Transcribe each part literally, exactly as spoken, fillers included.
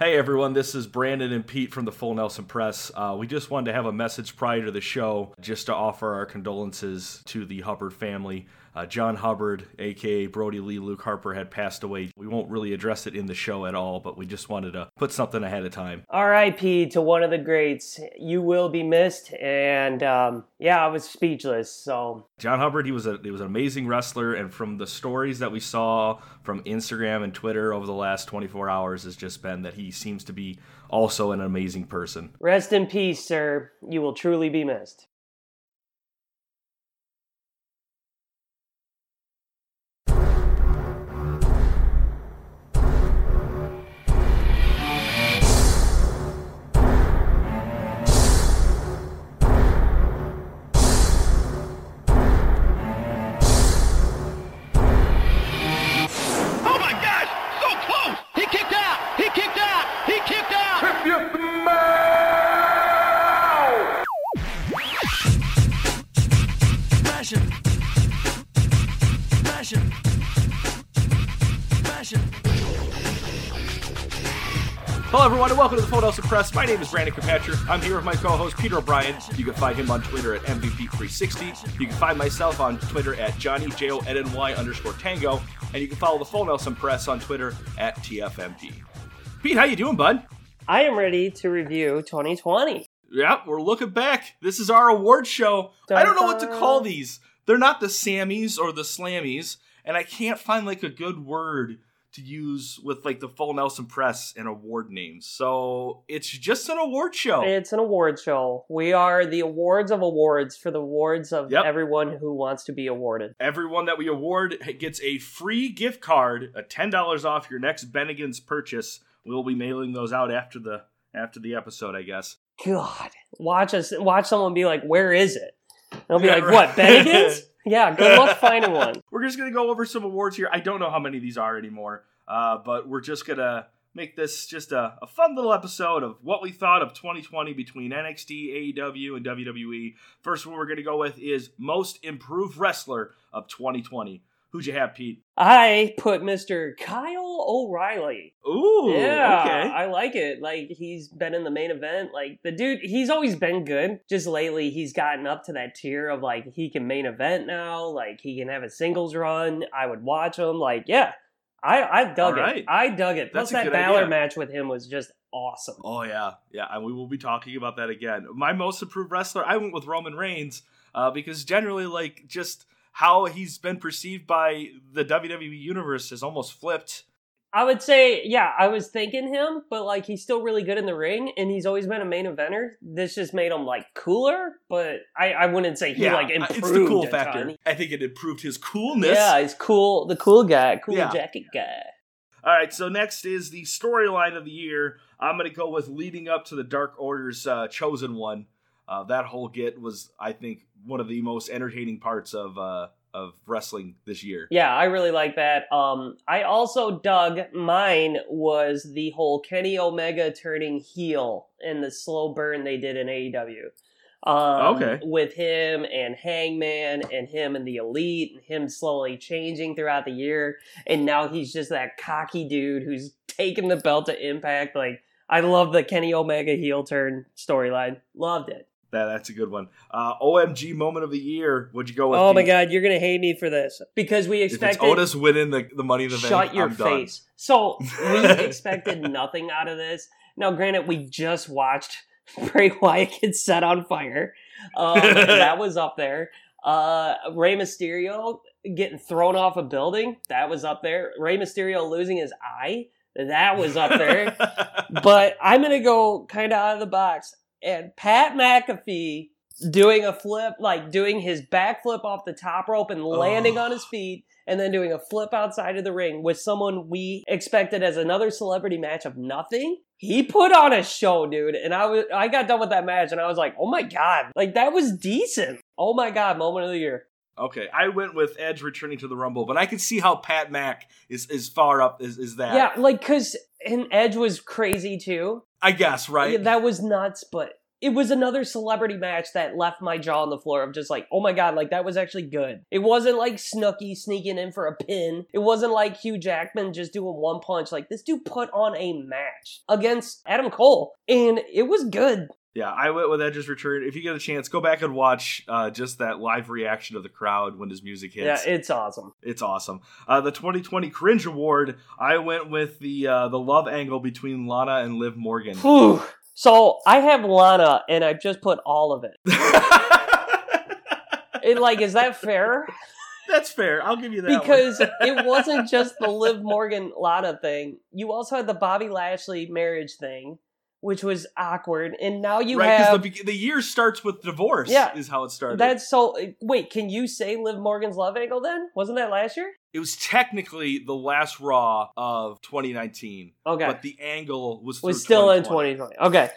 Hey everyone, this is Brandon and Pete from the Full Nelson Press. Uh, we just wanted to have a message prior to the show just to offer our condolences to the Hubbard family. Uh, John Hubbard, aka Brody Lee Luke Harper, had passed away. We won't really address it in the show at all, but we just wanted to put something ahead of time. R I P to one of the greats. You will be missed, and um, yeah, I was speechless. So John Hubbard, he was a he was an amazing wrestler, and from the stories that we saw from Instagram and Twitter over the last twenty-four hours, has just been that he seems to be also an amazing person. Rest in peace, sir. You will truly be missed. Hello everyone and welcome to the Full Nelson Press. My name is Brandon Kirkpatrick. I'm here with my co-host Peter O'Brien. You can find him on Twitter at M V P three sixty. You can find myself on Twitter at Johnny, J O N N Y underscore Tango. And you can follow the Full Nelson Press on Twitter at T F M P. Pete, how you doing, bud? I am ready to review twenty twenty. Yep, we're looking back. This is our award show. Dun-dun. I don't know what to call these. They're not the Sammies or the Slammies. And I can't find like a good word to use with like the Full Nelson Press and award names. So it's just an award show. It's an award show. We are the awards of awards for the awards of yep. everyone who wants to be awarded. Everyone that we award gets a free gift card, a ten dollars off your next Bennigan's purchase. We'll be mailing those out after the after the episode, I guess. God, watch us watch someone be like, "Where is it?" And they'll be yeah, like, right. "What, Bennigan's?" Yeah, good luck finding one. We're just going to go over some awards here. I don't know how many of these are anymore, uh, but we're just going to make this just a, a fun little episode of what we thought of twenty twenty between N X T, A E W, and W W E. First one we're going to go with is Most Improved Wrestler of twenty twenty. Who'd you have, Pete? I put Mister Kyle O'Reilly. Ooh, yeah, okay. I like it. Like, he's been in the main event. Like, the dude, he's always been good. Just lately, he's gotten up to that tier of, like, he can main event now. Like, he can have a singles run. I would watch him. Like, yeah, I, I dug All it. Right. I dug it. Plus, That's that Balor idea. match with him was just awesome. Oh, yeah. Yeah, and we will be talking about that again. My most improved wrestler, I went with Roman Reigns uh, because generally, like, just... how he's been perceived by the W W E universe has almost flipped. I would say, yeah, I was thinking him, but like he's still really good in the ring, and he's always been a main eventer. This just made him like cooler, but I, I wouldn't say he yeah, like improved. It's the cool factor. Ton. I think it improved his coolness. Yeah, he's cool, the cool guy, cool yeah. jacket guy. All right, so next is the storyline of the year. I'm going to go with leading up to the Dark Order's uh, Chosen One. Uh, that whole get was, I think, one of the most entertaining parts of uh, of wrestling this year. Yeah, I really like that. Um, I also dug, mine was the whole Kenny Omega turning heel and the slow burn they did in A E W. Um, okay. With him and Hangman and him and the Elite and him slowly changing throughout the year. And now he's just that cocky dude who's taking the belt to Impact. Like, I love the Kenny Omega heel turn storyline. Loved it. That, that's a good one. Uh, O M G moment of the year. What'd you go with? Oh, my God. You're going to hate me for this. Because we expected... If it's Otis winning the, the money in the bank, shut your I'm face. Done. So we expected nothing out of this. Now, granted, we just watched Bray Wyatt get set on fire. Um, that was up there. Uh, Rey Mysterio getting thrown off a building. That was up there. Rey Mysterio losing his eye. That was up there. But I'm going to go kind of out of the box. And Pat McAfee doing a flip, like doing his backflip off the top rope and landing oh. on his feet, and then doing a flip outside of the ring with someone we expected as another celebrity match of nothing. He put on a show, dude. And I was, I got done with that match and I was like, oh my God, like that was decent. Oh my God, moment of the year. Okay, I went with Edge returning to the Rumble, but I can see how Pat Mac is, is far up as is that. Yeah, like, because, and Edge was crazy, too. I guess, right? Yeah, that was nuts, but it was another celebrity match that left my jaw on the floor of just like, oh my god, like that was actually good. It wasn't like Snooki sneaking in for a pin. It wasn't like Hugh Jackman just doing one punch. Like, this dude put on a match against Adam Cole, and it was good. Yeah, I went with Edge's return. If you get a chance, go back and watch uh, just that live reaction of the crowd when his music hits. Yeah, it's awesome. It's awesome. Uh, the twenty twenty Cringe Award, I went with the uh, the love angle between Lana and Liv Morgan. Whew. So I have Lana, and I've just put all of it. It like, is that fair? That's fair. I'll give you that because one. It wasn't just the Liv Morgan Lana thing. You also had the Bobby Lashley marriage thing, which was awkward, and now you right, have... Right, because the, the year starts with divorce, yeah, is how it started. That's so... Wait, can you say Liv Morgan's love angle then? Wasn't that last year? It was technically the last Raw of twenty nineteen. Okay. But the angle was was still in twenty twenty. Okay.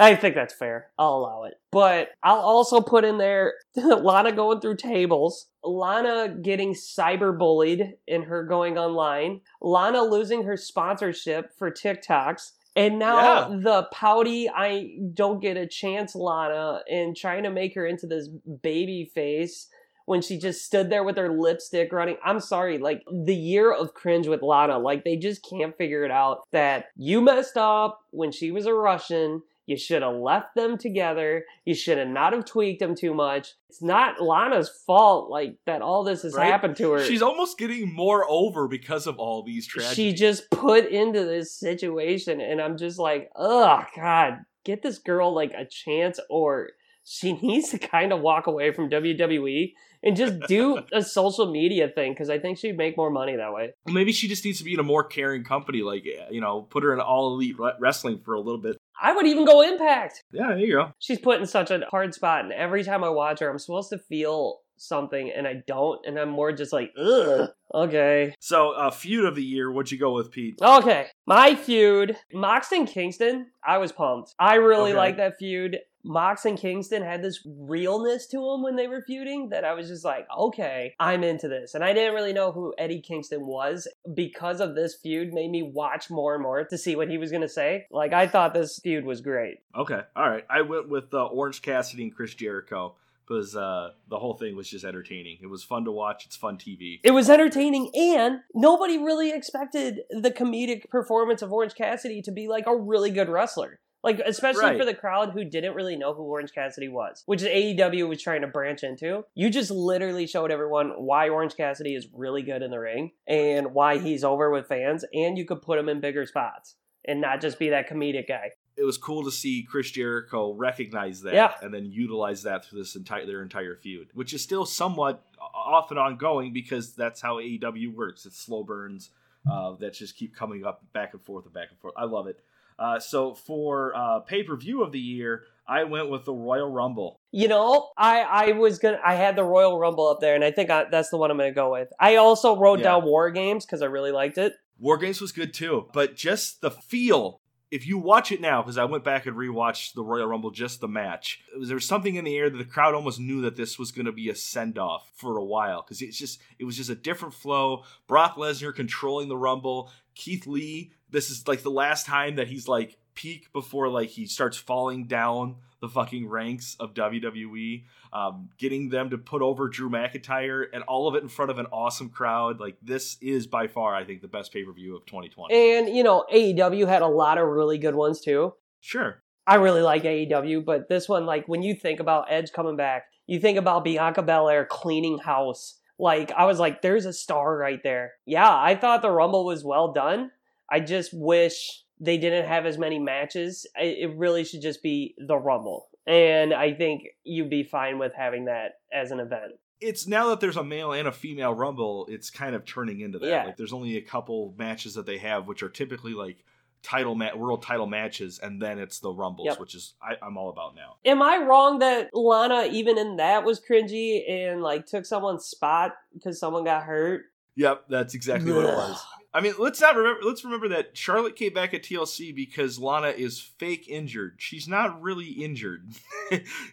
I think that's fair. I'll allow it. But I'll also put in there Lana going through tables, Lana getting cyberbullied and her going online, Lana losing her sponsorship for TikToks, and now yeah. the pouty, I don't get a chance Lana, and trying to make her into this baby face when she just stood there with her lipstick running. I'm sorry, like, the year of cringe with Lana, like, they just can't figure it out that you messed up when she was a Russian. You should have left them together. You should have not have tweaked them too much. It's not Lana's fault, like, that all this has right? happened to her. She's almost getting more over because of all these tragedies. She just put into this situation, and I'm just like, oh, God, get this girl, like, a chance, or she needs to kind of walk away from W W E and just do a social media thing, because I think she'd make more money that way. Maybe she just needs to be in a more caring company, like, you know, put her in All Elite Wrestling for a little bit. I would even go Impact. Yeah, there you go. She's put in such a hard spot, and every time I watch her, I'm supposed to feel something, and I don't, and I'm more just like, ugh, okay. So, uh, feud of the year, what'd you go with, Pete? Okay, my feud, Mox and Kingston, I was pumped. I really okay. like that feud. Mox and Kingston had this realness to them when they were feuding that I was just like, okay, I'm into this. And I didn't really know who Eddie Kingston was because of this feud. Made me watch more and more to see what he was going to say. Like, I thought this feud was great. Okay. All right. I went with uh, Orange Cassidy and Chris Jericho. Because uh, the whole thing was just entertaining. It was fun to watch. It's fun T V. It was entertaining, and nobody really expected the comedic performance of Orange Cassidy to be like a really good wrestler. Like, especially right. for the crowd who didn't really know who Orange Cassidy was, which is A E W was trying to branch into. You just literally showed everyone why Orange Cassidy is really good in the ring and why he's over with fans, and you could put him in bigger spots and not just be that comedic guy. It was cool to see Chris Jericho recognize that yeah. and then utilize that through this entire their entire feud, which is still somewhat off and ongoing because that's how A E W works. It's slow burns uh, that just keep coming up back and forth and back and forth. I love it. Uh, so for uh, pay-per-view of the year, I went with the Royal Rumble. You know, I, I was gonna I had the Royal Rumble up there, and I think I, that's the one I'm gonna go with. I also wrote yeah. down War Games because I really liked it. War Games was good too, but just the feel. If you watch it now, because I went back and rewatched the Royal Rumble, just the match, there was something in the air that the crowd almost knew that this was going to be a send-off for a while, because it's just it was just a different flow. Brock Lesnar controlling the Rumble, Keith Lee. This is like the last time that he's like peak before like he starts falling down the fucking ranks of W W E, um, getting them to put over Drew McIntyre, and all of it in front of an awesome crowd. Like, this is by far, I think, the best pay-per-view of twenty twenty. And, you know, A E W had a lot of really good ones, too. Sure. I really like A E W, but this one, like, when you think about Edge coming back, you think about Bianca Belair cleaning house. Like, I was like, there's a star right there. Yeah, I thought the Rumble was well done. I just wish they didn't have as many matches. It really should just be the Rumble. And I think you'd be fine with having that as an event. It's now that there's a male and a female Rumble, it's kind of turning into that. Yeah. Like, there's only a couple matches that they have, which are typically like title ma- world title matches, and then it's the Rumbles, yep. which is I, I'm all about now. Am I wrong that Lana, even in that, was cringy and like took someone's spot because someone got hurt? Yep, that's exactly what it was. I mean, let's not remember. Let's remember that Charlotte came back at T L C because Lana is fake injured. She's not really injured,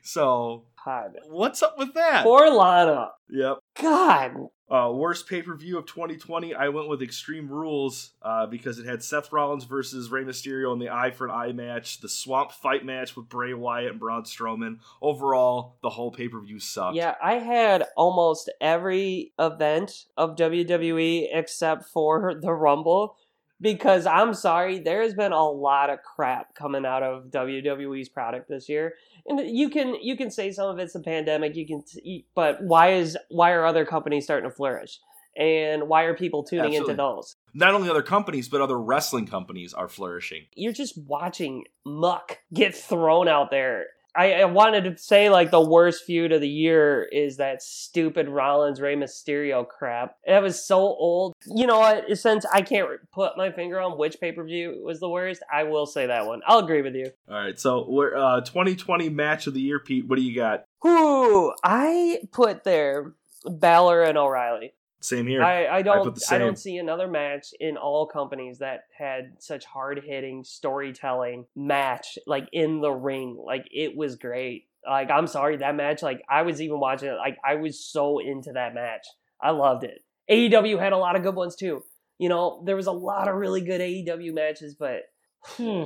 so God. What's up with that? Poor Lana. Yep. God. Uh, worst pay-per-view of twenty twenty, I went with Extreme Rules uh, because it had Seth Rollins versus Rey Mysterio in the eye for an eye match, the swamp fight match with Bray Wyatt and Braun Strowman. Overall, the whole pay-per-view sucked. Yeah, I had almost every event of W W E except for the Rumble because I'm sorry, there has been a lot of crap coming out of W W E's product this year. And you can you can say some of it's the pandemic, you can, t- but why is why are other companies starting to flourish, and why are people tuning Absolutely. into those? Not only other companies, but other wrestling companies are flourishing. You're just watching muck get thrown out there. I, I wanted to say like the worst feud of the year is that stupid Rollins Rey Mysterio crap. That was so old. You know what? Since I can't put my finger on which pay-per-view was the worst, I will say that one. I'll agree with you. All right. So we're uh, twenty twenty match of the year, Pete. What do you got? Ooh, I put there Balor and O'Reilly. Same here. I, I don't. I, I don't see another match in all companies that had such hard-hitting storytelling match, like in the ring. Like it was great. Like I'm sorry, that match. Like I was even watching it. Like I was so into that match. I loved it. A E W had a lot of good ones too. You know, there was a lot of really good A E W matches, but hmm,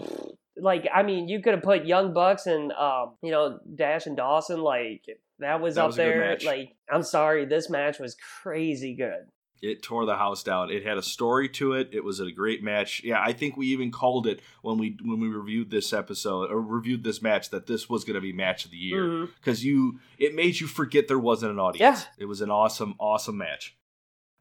like I mean, you could have put Young Bucks and um, you know, Dash and Dawson like. That was that up was there. Like, I'm sorry, this match was crazy good. It tore the house down. It had a story to it. It was a great match. Yeah, I think we even called it when we when we reviewed this episode or reviewed this match that this was going to be match of the year because mm-hmm. you it made you forget there wasn't an audience. Yeah. It was an awesome, awesome match.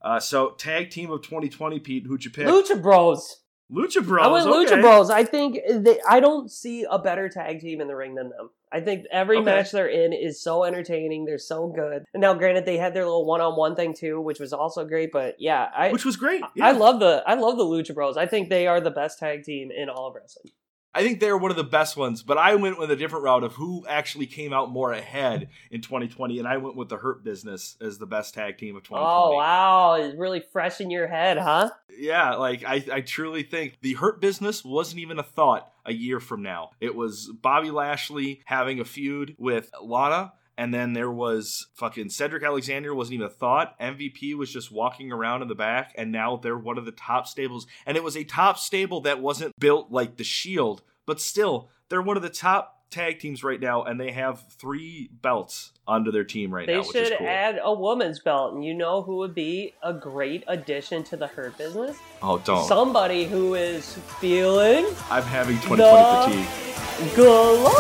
Uh, so tag team of twenty twenty, Pete. Who'd you pick? Lucha Bros. Lucha Bros. I went okay. Lucha Bros. I think they, I don't see a better tag team in the ring than them. I think every okay. match they're in is so entertaining. They're so good. And now, granted, they had their little one-on-one thing too, which was also great. But yeah, I, which was great. Yeah. I love the I love the Lucha Bros. I think they are the best tag team in all of wrestling. I think they're one of the best ones, but I went with a different route of who actually came out more ahead in twenty twenty, and I went with the Hurt Business as the best tag team of twenty twenty. Oh, wow. It's really fresh in your head, huh? Yeah, like, I, I truly think the Hurt Business wasn't even a thought a year from now. It was Bobby Lashley having a feud with Lana, and then there was fucking Cedric Alexander wasn't even a thought. M V P was just walking around in the back. And now they're one of the top stables. And it was a top stable that wasn't built like the Shield. But still, they're one of the top tag teams right now. And they have three belts under their team right now, which is cool. They should add a woman's belt. And you know who would be a great addition to the Hurt Business? Oh, don't. Somebody who is feeling... I'm having twenty twenty fatigue. Galore!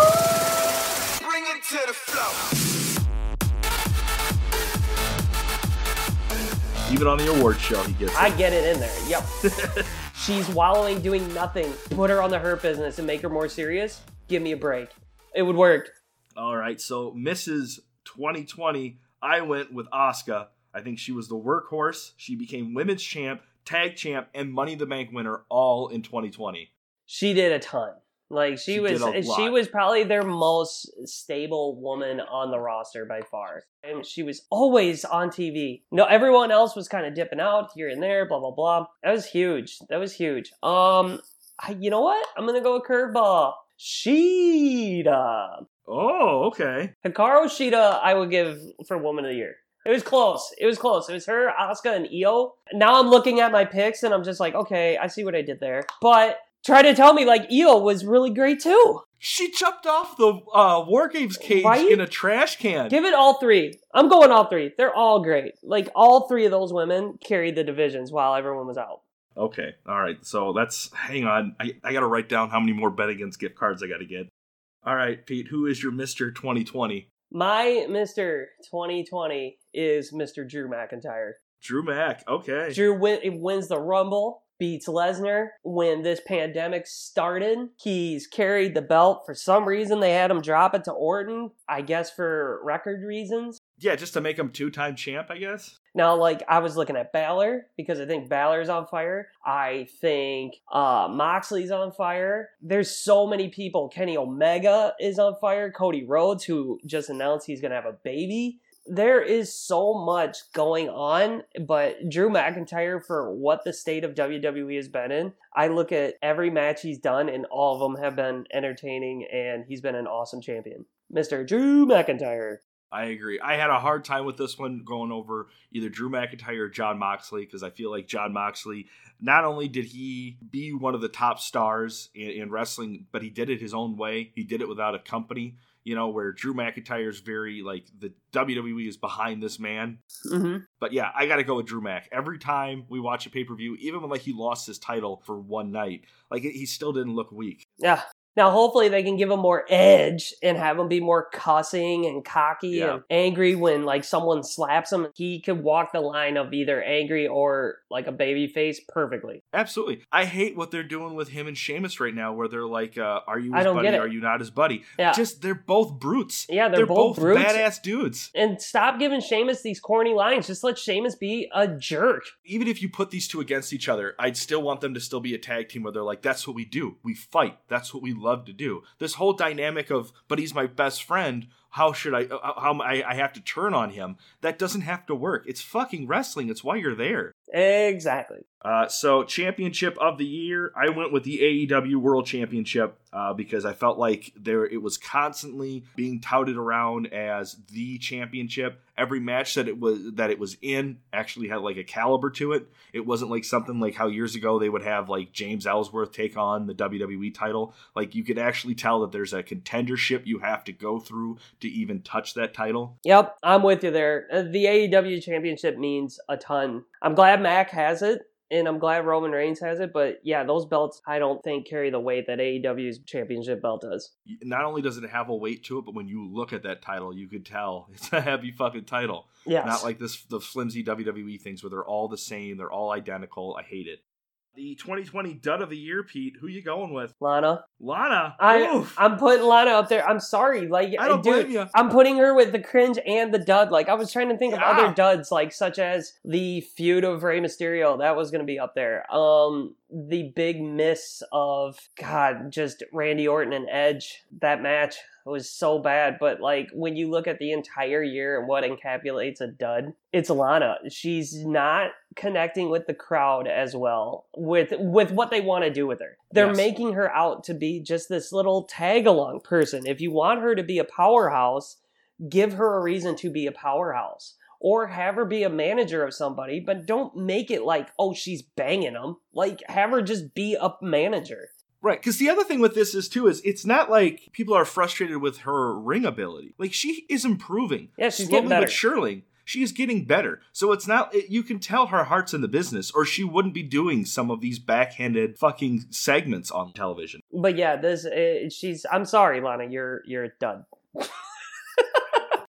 Bring it to the floor. Even on the award show, he gets it. I get it in there. Yep. She's wallowing, doing nothing. Put her on the Hurt Business and make her more serious. Give me a break. It would work. All right. So, Missus twenty twenty, I went with Asuka. I think she was the workhorse. She became women's champ, tag champ, and Money in the Bank winner all in twenty twenty. She did a ton. Like she, she was, she was probably their most stable woman on the roster by far, and she was always on T V. No, everyone else was kind of dipping out here and there, blah blah blah. That was huge. That was huge. Um, I, you know what? I'm gonna go with curveball. Shida. Oh, okay. Hikaru Shida, I would give for Woman of the Year. It was close. It was close. It was her, Asuka, and Io. Now I'm looking at my picks, and I'm just like, okay, I see what I did there, but. Try to tell me, like, Io was really great, too. She chopped off the uh, War Games cage right? in a trash can. Give it all three. I'm going all three. They're all great. Like, all three of those women carried the divisions while everyone was out. Okay. All right. So that's, hang on. I, I got to write down how many more Bet Against gift cards I got to get. All right, Pete. Who is your Mister twenty twenty? My Mister twenty twenty is Mister Drew McIntyre. Drew Mac. Okay. Drew win- wins the Rumble. Beats Lesnar when this pandemic started. He's carried the belt. For some reason, they had him drop it to Orton, I guess for record reasons. Yeah, just to make him two-time champ, I guess. Now, like, I was looking at Balor, because I think Balor's on fire. I think uh, Moxley's on fire. There's so many people. Kenny Omega is on fire. Cody Rhodes, who just announced he's going to have a baby. There is so much going on, but Drew McIntyre, for what the state of W W E has been in, I look at every match he's done, and all of them have been entertaining, and he's been an awesome champion. Mister Drew McIntyre. I agree. I had a hard time with this one going over either Drew McIntyre or John Moxley, because I feel like John Moxley, not only did he be one of the top stars in, in wrestling, but he did it his own way. He did it without a company, you know, where Drew McIntyre's very, like, the W W E is behind this man. Mm-hmm. But yeah, I got to go with Drew Mac. Every time we watch a pay-per-view, even when, like, he lost his title for one night, like, he still didn't look weak. Yeah. Now, hopefully they can give him more edge and have him be more cussing and cocky yeah. and angry when, like, someone slaps him. He could walk the line of either angry or, like, a baby face perfectly. Absolutely. I hate what they're doing with him and Sheamus right now, where they're like, uh, are you his buddy? Are you not his buddy? Yeah. Just, they're both brutes. Yeah, they're, they're both, both brutes. Badass dudes. And stop giving Sheamus these corny lines. Just let Sheamus be a jerk. Even if you put these two against each other, I'd still want them to still be a tag team where they're like, that's what we do. We fight. That's what we love. love to do. This whole dynamic of, but he's my best friend, how should I, how I, I have to turn on him, that doesn't have to work. It's fucking wrestling. It's why you're there. Exactly. Uh, so championship of the year, I went with the A E W World Championship uh, because I felt like there it was constantly being touted around as the championship. Every match that it was that it was in actually had like a caliber to it. It wasn't like something like how years ago they would have like James Ellsworth take on the W W E title. Like you could actually tell that there's a contendership you have to go through to even touch that title. Yep, I'm with you there. The A E W championship means a ton. I'm glad Mac has it. And I'm glad Roman Reigns has it, but yeah, those belts, I don't think, carry the weight that A E W's championship belt does. Not only does it have a weight to it, but when you look at that title, you could tell it's a heavy fucking title. Yes. Not like this the flimsy W W E things where they're all the same, they're all identical. I hate it. The twenty twenty dud of the year, Pete, who you going with? Lana. Lana? I, I'm putting Lana up there. I'm sorry. Like, I don't dude, blame you. I'm putting her with the cringe and the dud. Like, I was trying to think yeah. of other duds, like, such as the feud of Rey Mysterio. That was going to be up there. Um, the big miss of, God, just Randy Orton and Edge. That match was so bad. But, like, when you look at the entire year and what encapsulates a dud, it's Lana. She's not connecting with the crowd as well with with what they want to do with her. They're yes. making her out to be just this little tag along person. If you want her to be a powerhouse, give her a reason to be a powerhouse, or have her be a manager of somebody, but don't make it like, oh, she's banging them. Like, have her just be a manager. Right, because the other thing with this is, too, is it's not like people are frustrated with her ring ability. Like, she is improving. Yeah, she's slowly getting better. But surely. She is getting better. So it's not, it, you can tell her heart's in the business, or she wouldn't be doing some of these backhanded fucking segments on television. But yeah, this, uh, she's, I'm sorry, Lana, you're, you're done.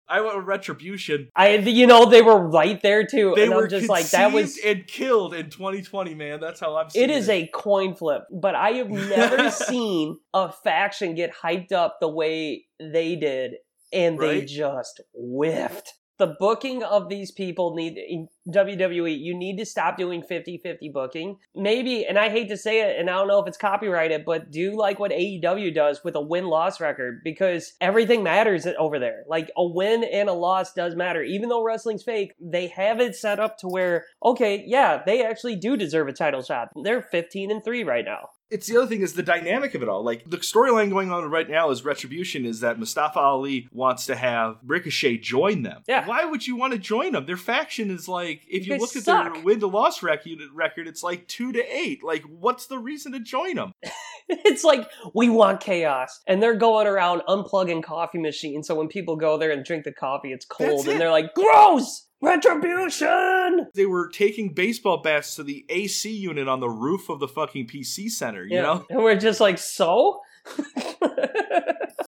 I went with Retribution. I, you know, they were right there too. They and were I'm just like, that was and killed in twenty twenty, man. That's how I'm seeing it. It is a coin flip, but I have never seen a faction get hyped up the way they did, and right? They just whiffed. The booking of these people need, in W W E, you need to stop doing fifty-fifty booking. Maybe, and I hate to say it, and I don't know if it's copyrighted, but do like what A E W does with a win-loss record, because everything matters over there. Like, a win and a loss does matter. Even though wrestling's fake, they have it set up to where, okay, yeah, they actually do deserve a title shot. They're fifteen and three right now. It's the other thing is the dynamic of it all. Like, the storyline going on right now is Retribution is that Mustafa Ali wants to have Ricochet join them. Yeah. Why would you want to join them? Their faction is like, if you, you look suck. at their win-to-loss record, it's like two to eight. Like, what's the reason to join them? It's like, we want chaos. And they're going around unplugging coffee machines. So when people go there and drink the coffee, it's cold. That's and it. They're like, gross! Retribution! They were taking baseball bats to the A C unit on the roof of the fucking P C Center, you yeah. know? And we're just like, so?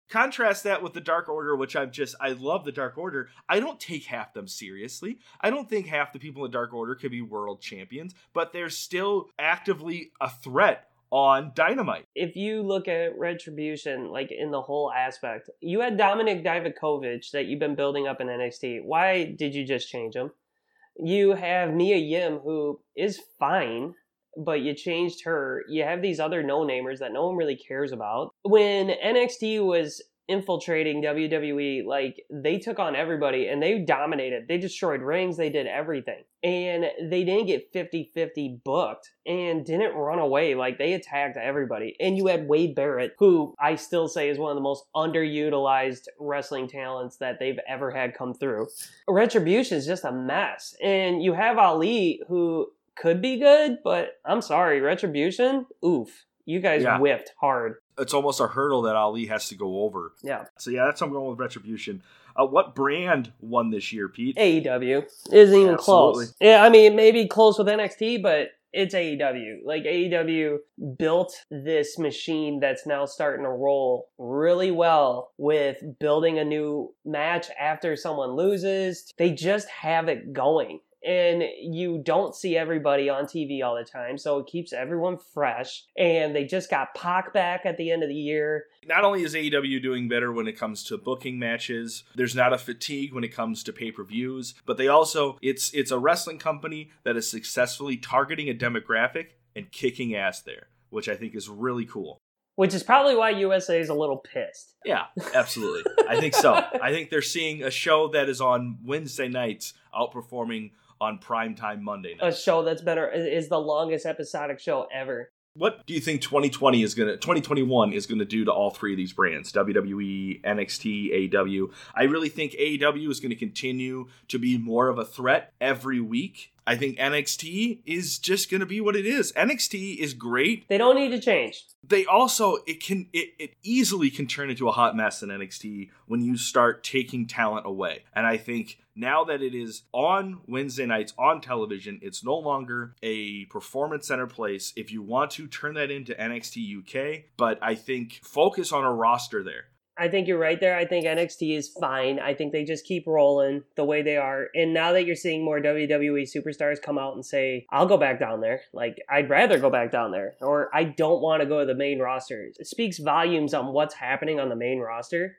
Contrast that with the Dark Order, which I'm just, I love the Dark Order. I don't take half them seriously. I don't think half the people in the Dark Order could be world champions, but they're still actively a threat on Dynamite. If you look at Retribution, like in the whole aspect, you had Dominik Divakovic that you've been building up in N X T. Why did you just change him? You have Mia Yim, who is fine, but you changed her. You have these other no-namers that no one really cares about. When N X T was infiltrating W W E. Like, they took on everybody and they dominated. They destroyed rings. They did everything. And they didn't get fifty-fifty booked and didn't run away. Like, they attacked everybody. And you had Wade Barrett, who I still say is one of the most underutilized wrestling talents that they've ever had come through. Retribution is just a mess. And you have Ali, who could be good, but I'm sorry, Retribution? Oof. You guys yeah. whiffed hard. It's almost a hurdle that Ali has to go over. Yeah. So, yeah, that's what I'm going with Retribution. Uh, what brand won this year, Pete? A E W. It isn't even Absolutely. close. Yeah, I mean, it may be close with N X T, but it's A E W. Like, A E W built this machine that's now starting to roll really well with building a new match after someone loses. They just have it going. And you don't see everybody on T V all the time, so it keeps everyone fresh. And they just got Pac back at the end of the year. Not only is A E W doing better when it comes to booking matches, there's not a fatigue when it comes to pay-per-views, but they also, it's it's a wrestling company that is successfully targeting a demographic and kicking ass there, which I think is really cool. Which is probably why U S A is a little pissed. Yeah, absolutely. I think so. I think they're seeing a show that is on Wednesday nights outperforming on primetime Monday night. A show that's better is the longest episodic show ever. What do you think twenty twenty is going to twenty twenty-one is going to do to all three of these brands? W W E, N X T, A E W. I really think A E W is going to continue to be more of a threat every week. I think N X T is just going to be what it is. N X T is great. They don't need to change. They also, it can it, it easily can turn into a hot mess in N X T when you start taking talent away. And I think now that it is on Wednesday nights on television, it's no longer a performance center place. If you want to turn that into N X T U K, but I think focus on a roster there. I think you're right there. I think N X T is fine. I think they just keep rolling the way they are. And now that you're seeing more W W E superstars come out and say, I'll go back down there. Like, I'd rather go back down there. Or I don't want to go to the main roster. It speaks volumes on what's happening on the main roster.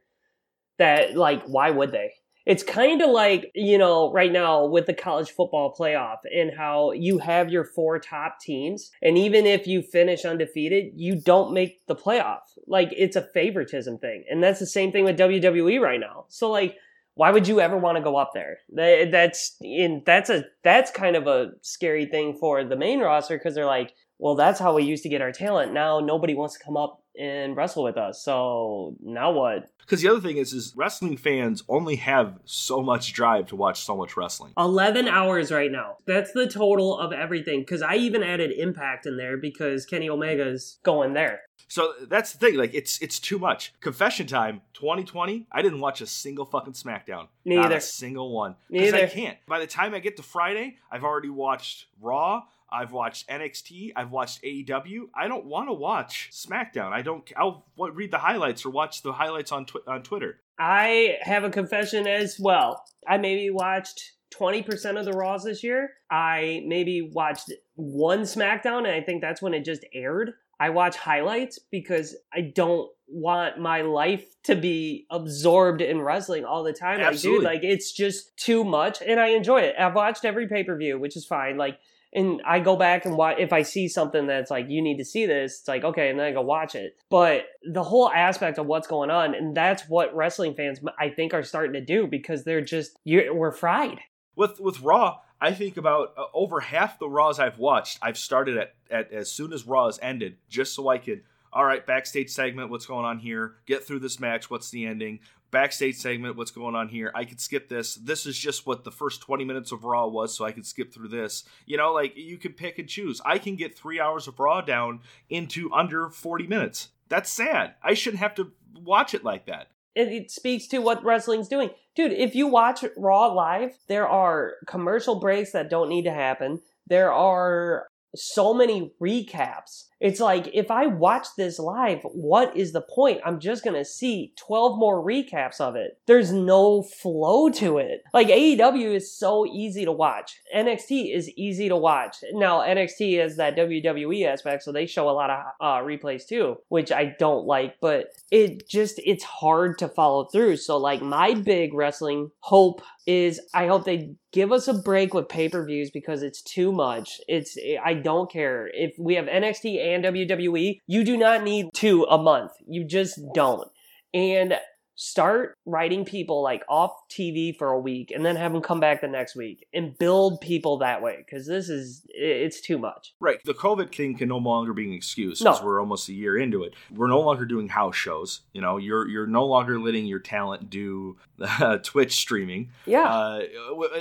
That, like, why would they? It's kind of like, you know, right now with the college football playoff and how you have your four top teams. And even if you finish undefeated, you don't make the playoff. Like, it's a favoritism thing. And that's the same thing with W W E right now. So, like, why would you ever want to go up there? That, that's in, that's a that's kind of a scary thing for the main roster because they're like, well, that's how we used to get our talent. Now nobody wants to come up and wrestle with us. So now what? Because the other thing is, is wrestling fans only have so much drive to watch so much wrestling. eleven hours right now. That's the total of everything. Because I even added Impact in there because Kenny Omega's going there. So that's the thing. Like, it's it's too much. Confession time, twenty twenty, I didn't watch a single fucking SmackDown. Neither. Not a single one. Because I can't. By the time I get to Friday, I've already watched Raw. I've watched N X T. I've watched A E W. I don't want to watch SmackDown. I don't. I'll read the highlights or watch the highlights on tw- on Twitter. I have a confession as well. I maybe watched twenty percent of the Raws this year. I maybe watched one SmackDown, and I think that's when it just aired. I watch highlights because I don't want my life to be absorbed in wrestling all the time. Absolutely. I do. Like, it's just too much, and I enjoy it. I've watched every pay-per-view, which is fine. Like. And I go back and watch, if I see something that's like, you need to see this, it's like, okay, and then I go watch it. But the whole aspect of what's going on, and that's what wrestling fans, I think, are starting to do because they're just, you're, we're fried. With with Raw, I think about uh, over half the Raws I've watched, I've started at, at as soon as Raw has ended, just so I could, all right, backstage segment, what's going on here? Get through this match, what's the ending? Backstage segment, what's going on here? I could skip this. This is just what the first twenty minutes of Raw was, so I could skip through this. You know, like, you could pick and choose. I can get three hours of Raw down into under forty minutes. That's sad. I shouldn't have to watch it like that. It, it speaks to what wrestling's doing. Dude, if you watch Raw live, there are commercial breaks that don't need to happen. There are so many recaps. It's like, if I watch this live, what is the point? I'm just gonna see twelve more recaps of it. There's no flow to it. Like, A E W is so easy to watch. N X T is easy to watch. Now, N X T is that W W E aspect, so they show a lot of uh, replays too, which I don't like, but it just, it's hard to follow through. So, like, my big wrestling hope is I hope they give us a break with pay-per-views because it's too much. It's, I don't care. If we have N X T and W W E, you do not need two a month. You just don't. And Start writing people like off T V for a week and then have them come back the next week and build people that way, because this is, it's too much. Right. The COVID thing can no longer be an excuse because no. we're almost a year into it. We're no longer doing house shows. You know, you're you're no longer letting your talent do uh, Twitch streaming. Yeah. Uh,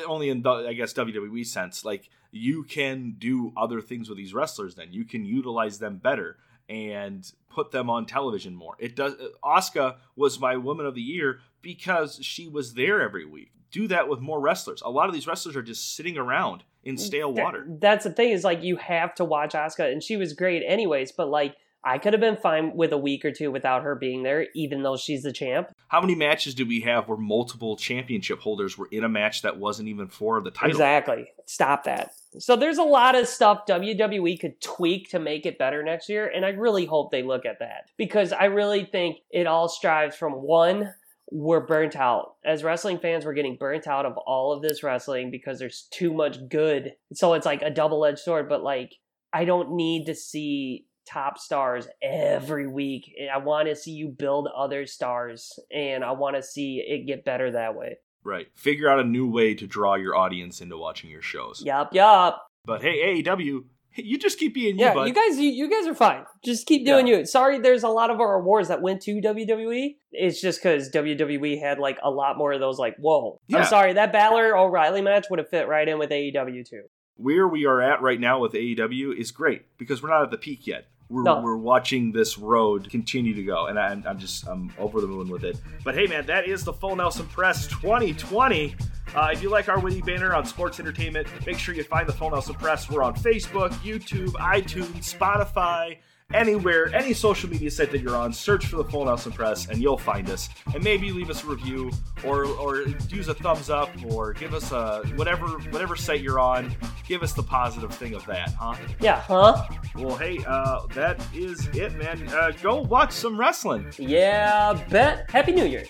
only in, the, I guess, W W E sense. Like, you can do other things with these wrestlers then. You can utilize them better and put them on television more. It does. Asuka was my Woman of the Year because she was there every week. Do that with more wrestlers. A lot of these wrestlers are just sitting around in stale water. That's the thing, is like, you have to watch Asuka, and she was great anyways, but like, I could have been fine with a week or two without her being there, even though she's the champ. How many matches did we have where multiple championship holders were in a match that wasn't even for the title? Exactly. Stop that. So there's a lot of stuff W W E could tweak to make it better next year, and I really hope they look at that, because I really think it all strives from one, we're burnt out. As wrestling fans, we're getting burnt out of all of this wrestling because there's too much good. So it's like a double-edged sword, but like, I don't need to see top stars every week. I want to see you build other stars, and I want to see it get better that way. Right. Figure out a new way to draw your audience into watching your shows. Yup, yup. But hey, A E W, you just keep being yeah, you, bud. Yeah, you guys, you, you guys are fine. Just keep doing yeah. you. Sorry, there's a lot of our awards that went to W W E. It's just because W W E had like a lot more of those like, whoa. Yeah. I'm sorry, that Balor O'Reilly match would have fit right in with A E W too. Where we are at right now with A E W is great because we're not at the peak yet. We're, no. we're watching this road continue to go, and I'm, I'm just I'm over the moon with it. But hey, man, that is the Full Nelson Press twenty twenty. Uh, if you like our witty banner on sports entertainment, make sure you find the Full Nelson Press. We're on Facebook, YouTube, iTunes, Spotify, anywhere, any social media site that you're on. Search for the Full Nelson Press, and you'll find us. And maybe leave us a review, or or use a thumbs up, or give us a whatever whatever site you're on. Give us the positive thing of that, huh? Yeah, huh? Well, hey, uh, that is it, man. Uh, go watch some wrestling. Yeah, bet. Happy New Year.